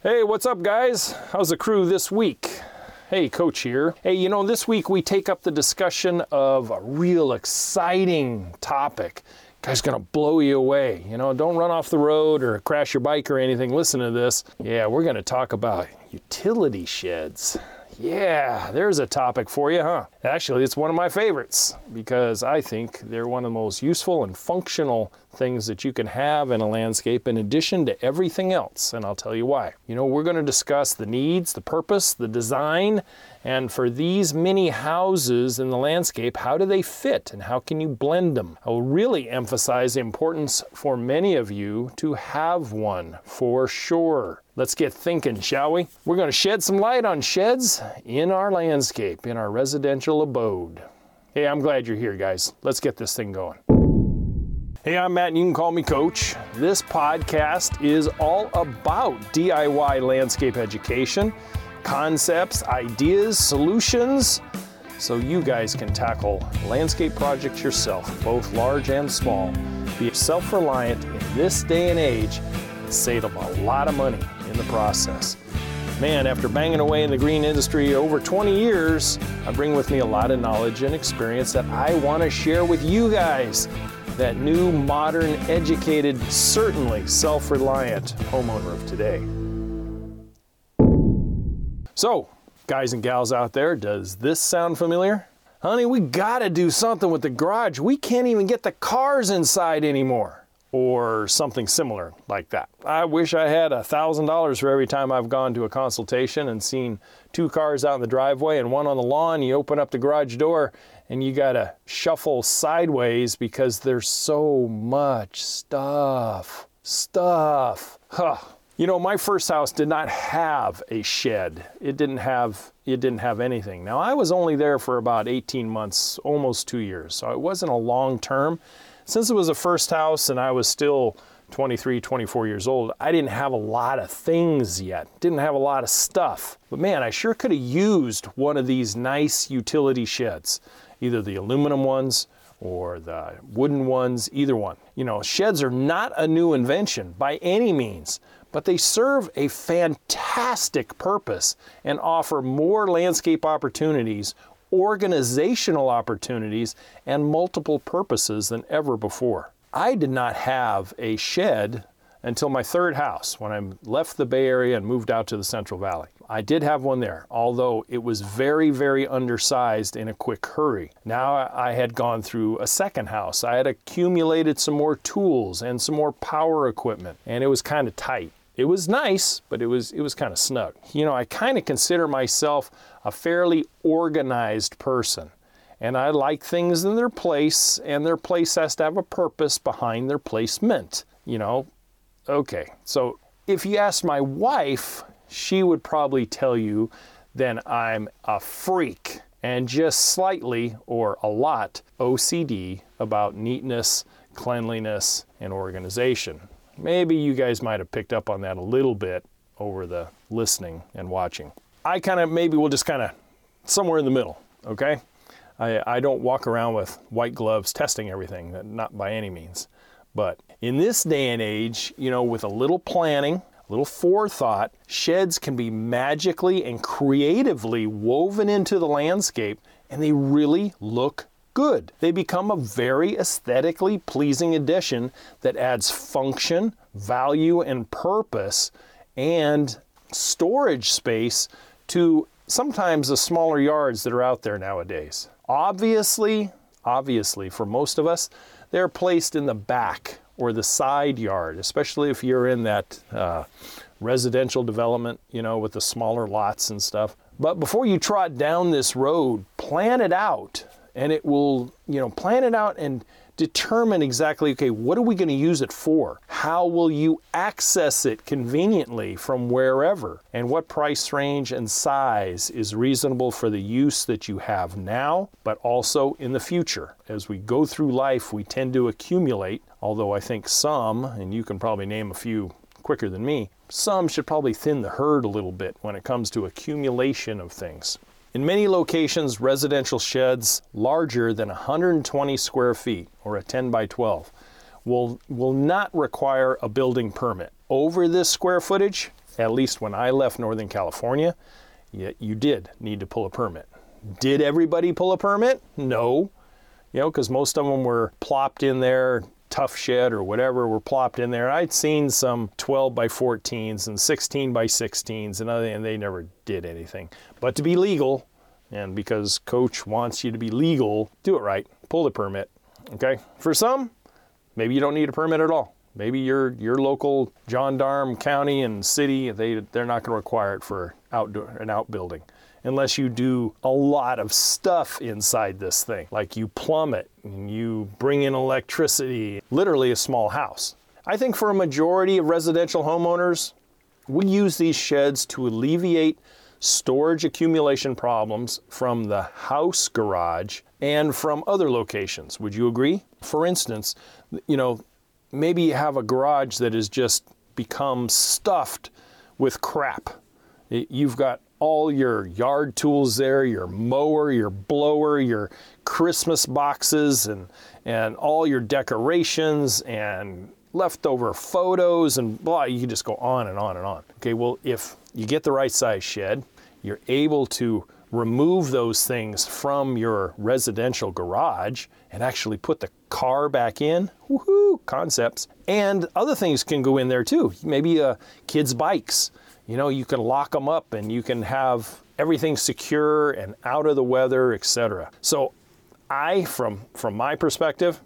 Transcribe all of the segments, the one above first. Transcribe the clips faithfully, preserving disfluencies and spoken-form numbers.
Hey, what's up guys? How's the crew this week? Hey, Coach here. Hey, you know, this week we take up the discussion of a real exciting topic. Guy's gonna blow you away. You know, don't run off the road or crash your bike or anything. Listen to this. Yeah, we're gonna talk about utility sheds. Yeah, there's a topic for you, huh? Actually, it's one of my favorites because I think they're one of the most useful and functional things that you can have in a landscape in addition to everything else, and I'll tell you why. You know, we're going to discuss the needs, the purpose, the design, and for these mini houses in the landscape, how do they fit and how can you blend them? I will really emphasize the importance for many of you to have one for sure. Let's get thinking, shall we? We're going to shed some light on sheds in our landscape, in our residential abode. Hey, I'm glad you're here, guys. Let's get this thing going. Hey, I'm Matt, and you can call me Coach. This podcast is all about D I Y landscape education, concepts, ideas, solutions, so you guys can tackle landscape projects yourself, both large and small. Be self-reliant in this day and age and save them a lot of money in the process. Man, after banging away in the green industry over twenty years, I bring with me a lot of knowledge and experience that I want to share with you guys, that new, modern, educated, certainly self-reliant homeowner of today. So, guys and gals out there, does this sound familiar? Honey, we gotta do something with the garage. We can't even get the cars inside anymore. Or something similar like that. I wish I had a thousand dollars for every time I've gone to a consultation and seen two cars out in the driveway and one on the lawn. You open up the garage door and you gotta shuffle sideways because there's so much stuff, stuff. Huh. You know, my first house did not have a shed. It didn't have, it didn't have anything. Now I was only there for about eighteen months, almost two years. So it wasn't a long term. Since it was the first house and I was still twenty-three, twenty-four years old, I didn't have a lot of things yet. Didn't have a lot of stuff. But man, I sure could have used one of these nice utility sheds. Either the aluminum ones or the wooden ones, either one. You know, sheds are not a new invention by any means, but they serve a fantastic purpose and offer more landscape opportunities, organizational opportunities, and multiple purposes than ever before. I did not have a shed until my third house when I left the Bay Area and moved out to the Central Valley. I did have one there, although it was very, very undersized in a quick hurry. Now I had gone through a second house. I had accumulated some more tools and some more power equipment, and it was kind of tight. It was nice, but it was it was kind of snug. You know, I kind of consider myself a fairly organized person, and I like things in their place, and their place has to have a purpose behind their placement, you know? Okay, so if you ask my wife, she would probably tell you then I'm a freak and just slightly or a lot O C D about neatness, cleanliness, and organization. Maybe you guys might have picked up on that a little bit over the listening and watching. I kind of, maybe we'll just kind of somewhere in the middle, okay? I, I don't walk around with white gloves testing everything, not by any means. But in this day and age, you know, with a little planning, a little forethought, sheds can be magically and creatively woven into the landscape, and they really look good. They become a very aesthetically pleasing addition that adds function, value, and purpose and storage space to sometimes the smaller yards that are out there nowadays. Obviously, obviously for most of us, they're placed in the back or the side yard, especially if you're in that uh, residential development, you know, with the smaller lots and stuff. But before you trot down this road, plan it out. And it will, you know, plan it out and determine exactly, okay, what are we going to use it for? How will you access it conveniently from wherever? And what price range and size is reasonable for the use that you have now, but also in the future? As we go through life, we tend to accumulate, although I think some, and you can probably name a few quicker than me, some should probably thin the herd a little bit when it comes to accumulation of things. In many locations, residential sheds larger than one hundred twenty square feet or a ten by twelve will, will not require a building permit. Over this square footage, at least when I left Northern California, you, you did need to pull a permit. Did everybody pull a permit? No, you know, because most of them were plopped in there, tough shed or whatever were plopped in there. I'd seen some twelve by fourteens and sixteen by sixteens and, other, and they never did anything. But to be legal, and because coach wants you to be legal, do it right, pull the permit, okay? For some, maybe you don't need a permit at all. Maybe your your local gendarme county and city, they, they're not going to require it for outdoor, an outbuilding, unless you do a lot of stuff inside this thing. Like you plumb it and you bring in electricity, literally a small house. I think for a majority of residential homeowners, we use these sheds to alleviate storage accumulation problems from the house garage and from other locations. Would you agree? For instance, you know, maybe you have a garage that has just become stuffed with crap. You've got all your yard tools there, your mower, your blower, your Christmas boxes, and and all your decorations and leftover photos and blah, you can just go on and on and on. Okay, well, if you get the right size shed, you're able to remove those things from your residential garage and actually put the car back in. Woohoo, concepts. And other things can go in there too. Maybe uh, kids' bikes. You know, you can lock them up and you can have everything secure and out of the weather, et cetera. So I, from from my perspective,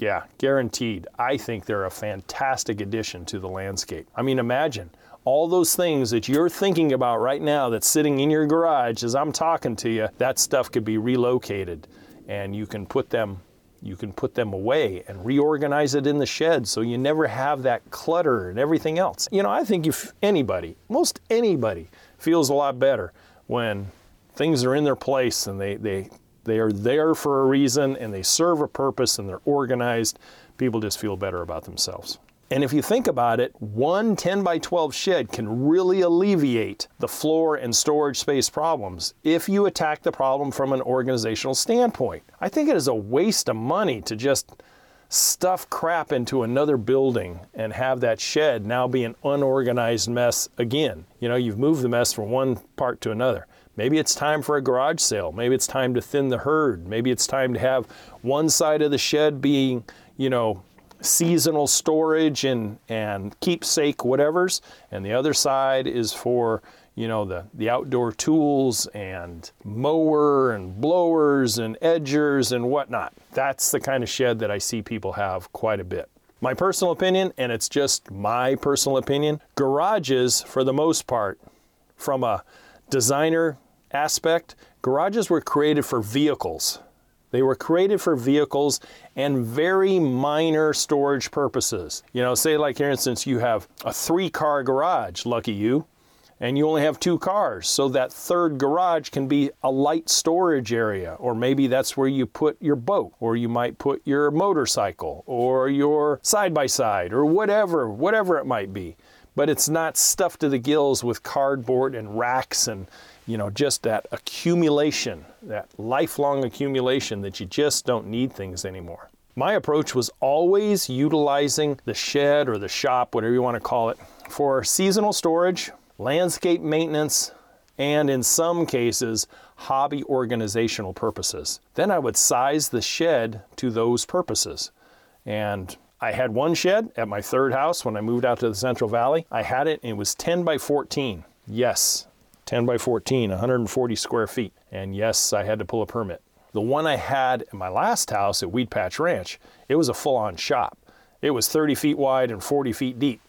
yeah, guaranteed, I think they're a fantastic addition to the landscape. I mean, imagine all those things that you're thinking about right now that's sitting in your garage as I'm talking to you, that stuff could be relocated and you can put them you can put them away and reorganize it in the shed so you never have that clutter and everything else. You know, I think if anybody, most anybody, feels a lot better when things are in their place and they, they, they are there for a reason and they serve a purpose and they're organized. People just feel better about themselves. And if you think about it, one ten by twelve shed can really alleviate the floor and storage space problems if you attack the problem from an organizational standpoint. I think it is a waste of money to just stuff crap into another building and have that shed now be an unorganized mess again. You know, you've moved the mess from one part to another. Maybe it's time for a garage sale. Maybe it's time to thin the herd. Maybe it's time to have one side of the shed being, you know, seasonal storage and and keepsake whatevers, and the other side is for, you know, the the outdoor tools and mower and blowers and edgers and whatnot. That's the kind of shed that I see people have quite a bit. My personal opinion, and it's just my personal opinion, garages, for the most part, from a designer aspect, garages were created for vehicles. They were created for vehicles and very minor storage purposes. You know, say like, for instance, you have a three-car garage, lucky you, and you only have two cars. So that third garage can be a light storage area, or maybe that's where you put your boat, or you might put your motorcycle, or your side-by-side, or whatever, whatever it might be. But it's not stuffed to the gills with cardboard and racks and, you know, just that accumulation, that lifelong accumulation that you just don't need things anymore. My approach was always utilizing the shed or the shop, whatever you want to call it, for seasonal storage, landscape maintenance, and in some cases, hobby organizational purposes. Then I would size the shed to those purposes. And I had one shed at my third house when I moved out to the Central Valley. I had it, and it was ten by fourteen. Yes, ten by fourteen, one hundred forty square feet. And yes, I had to pull a permit. The one I had in my last house at Weed Patch Ranch, it was a full-on shop. It was thirty feet wide and forty feet deep.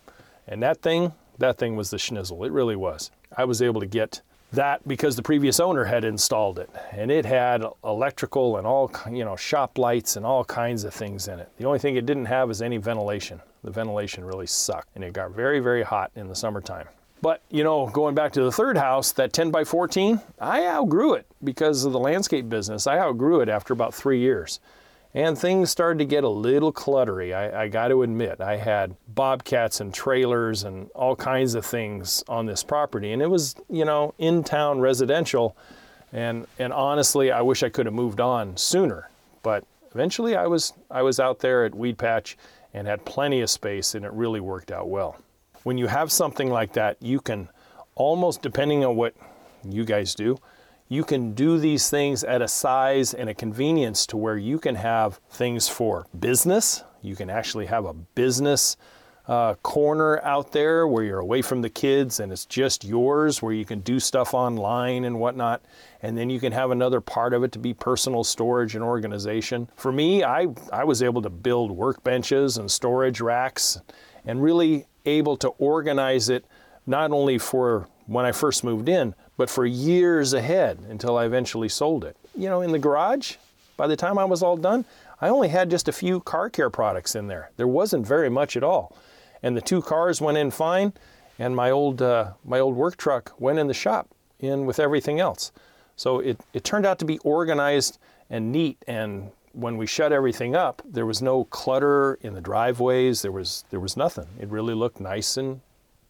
And that thing, that thing was the schnizzle. It really was. I was able to get that because the previous owner had installed it, and it had electrical and all, you know, shop lights and all kinds of things in it. The only thing it didn't have is any ventilation. The ventilation really sucked, and it got very, very hot in the summertime. But, you know, going back to the third house, that ten by fourteen, I outgrew it because of the landscape business. I outgrew it after about three years. And things started to get a little cluttery, I, I got to admit. I had bobcats and trailers and all kinds of things on this property. And it was, you know, in-town residential. And and honestly, I wish I could have moved on sooner. But eventually I was I was out there at Weed Patch and had plenty of space, and it really worked out well. when you have something like that, you can almost, depending on what you guys do, you can do these things at a size and a convenience to where you can have things for business. You can actually have a business uh, corner out there where you're away from the kids and it's just yours, where you can do stuff online and whatnot. And then you can have another part of it to be personal storage and organization. For me, I, I was able to build workbenches and storage racks and really able to organize it not only for when I first moved in, but for years ahead until I eventually sold it. You know, in the garage, by the time I was all done, I only had just a few car care products in there. There wasn't very much at all. And the two cars went in fine, and my old uh, my old work truck went in the shop in with everything else. So it, it turned out to be organized and neat, and when we shut everything up, there was no clutter in the driveways, there was there was nothing. It really looked nice and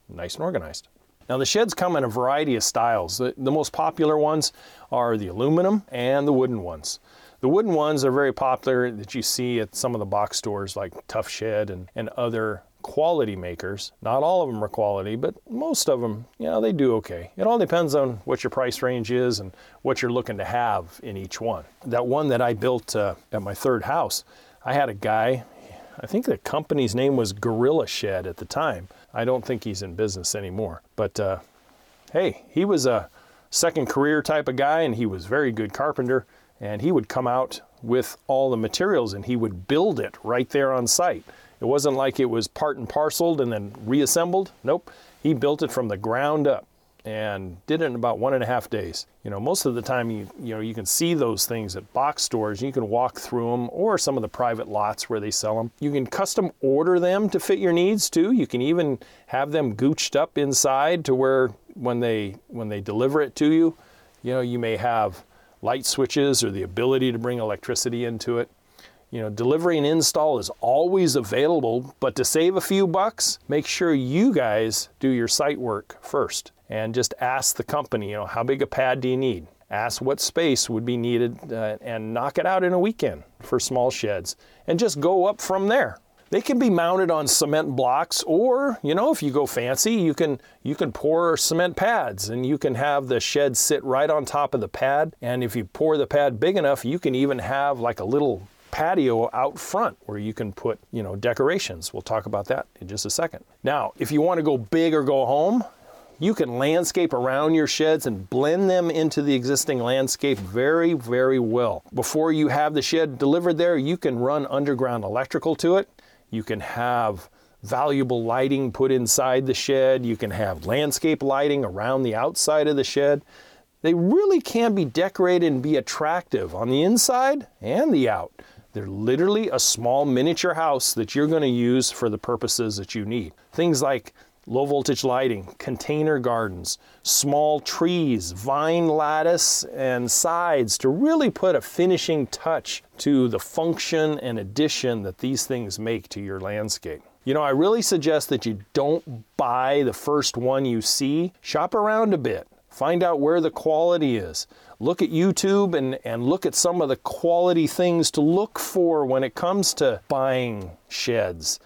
nice and organized. Now the sheds come in a variety of styles. The, the most popular ones are the aluminum and the wooden ones. The wooden ones are very popular that you see at some of the box stores like Tough Shed and, and other quality makers. Not all of them are quality, but most of them, you know, they do okay. It all depends on what your price range is and what you're looking to have in each one. That one that I built uh, at my third house, I had a guy, I think the company's name was Gorilla Shed at the time. I don't think he's in business anymore, but uh, hey, he was a second career type of guy, and he was a very good carpenter, and he would come out with all the materials and he would build it right there on site. It wasn't like it was part and parceled and then reassembled. Nope, he built it from the ground up and did it in about one and a half days. You know, most of the time, you you know, you can see those things at box stores. You can walk through them, or some of the private lots where they sell them. You can custom order them to fit your needs too. You can even have them gooched up inside to where when they when they deliver it to you, you know, you may have light switches or the ability to bring electricity into it. You know, delivery and install is always available, but to save a few bucks, make sure you guys do your site work first. And just ask the company, you know, how big a pad do you need? Ask what space would be needed uh, and knock it out in a weekend for small sheds. And just go up from there. They can be mounted on cement blocks, or, you know, if you go fancy, you can you can pour cement pads and you can have the shed sit right on top of the pad. And if you pour the pad big enough, you can even have like a little patio out front where you can put, you know, decorations. We'll talk about that in just a second. Now, if you want to go big or go home, you can landscape around your sheds and blend them into the existing landscape very, very well. Before you have the shed delivered there, you can run underground electrical to it. You can have valuable lighting put inside the shed. You can have landscape lighting around the outside of the shed. They really can be decorated and be attractive on the inside and the out. They're literally a small miniature house that you're going to use for the purposes that you need. Things like low voltage lighting, container gardens, small trees, vine lattice and sides to really put a finishing touch to the function and addition that these things make to your landscape. You know, I really suggest that you don't buy the first one you see. Shop around a bit. Find out where the quality is. Look at YouTube and, and look at some of the quality things to look for when it comes to buying sheds.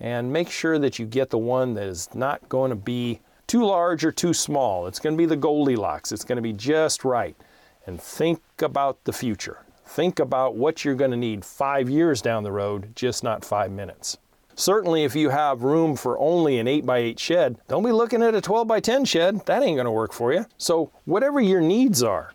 And make sure that you get the one that is not going to be too large or too small. It's going to be the Goldilocks. It's going to be just right. And think about the future. Think about what you're going to need five years down the road, just not five minutes. Certainly, if you have room for only an eight by eight shed, don't be looking at a twelve by ten shed. That ain't going to work for you. So whatever your needs are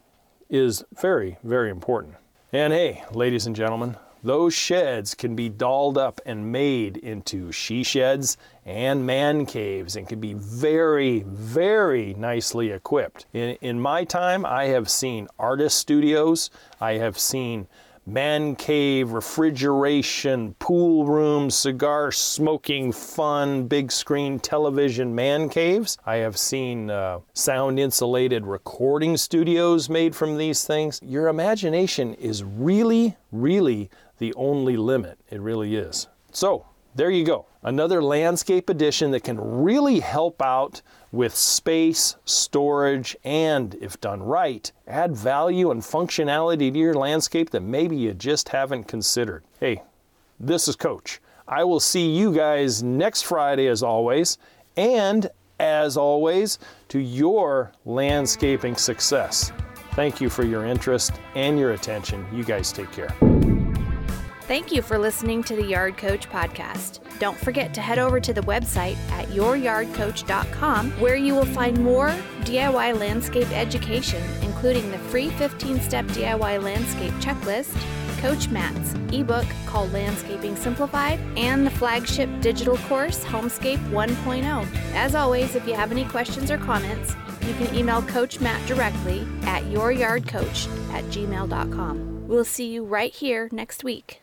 is very, very important. And hey, ladies and gentlemen, those sheds can be dolled up and made into she sheds and man caves and can be very, very nicely equipped. In, in my time, I have seen artist studios, I have seen man cave, refrigeration, pool room, cigar smoking, fun, big screen television man caves. I have seen uh, sound insulated recording studios made from these things. Your imagination is really, really the only limit. It really is. So there you go. Another landscape addition that can really help out with space, storage, and if done right, add value and functionality to your landscape that maybe you just haven't considered. Hey, this is Coach. I will see you guys next Friday as always. and, as always, to your landscaping success. Thank you for your interest and your attention. You guys take care. Thank you for listening to the Yard Coach Podcast. Don't forget to head over to the website at your yard coach dot com, where you will find more D I Y landscape education, including the free fifteen-step D I Y landscape checklist, Coach Matt's ebook called Landscaping Simplified, and the flagship digital course, Homescape one point oh. As always, if you have any questions or comments, you can email Coach Matt directly at your yard coach at gmail dot com. We'll see you right here next week.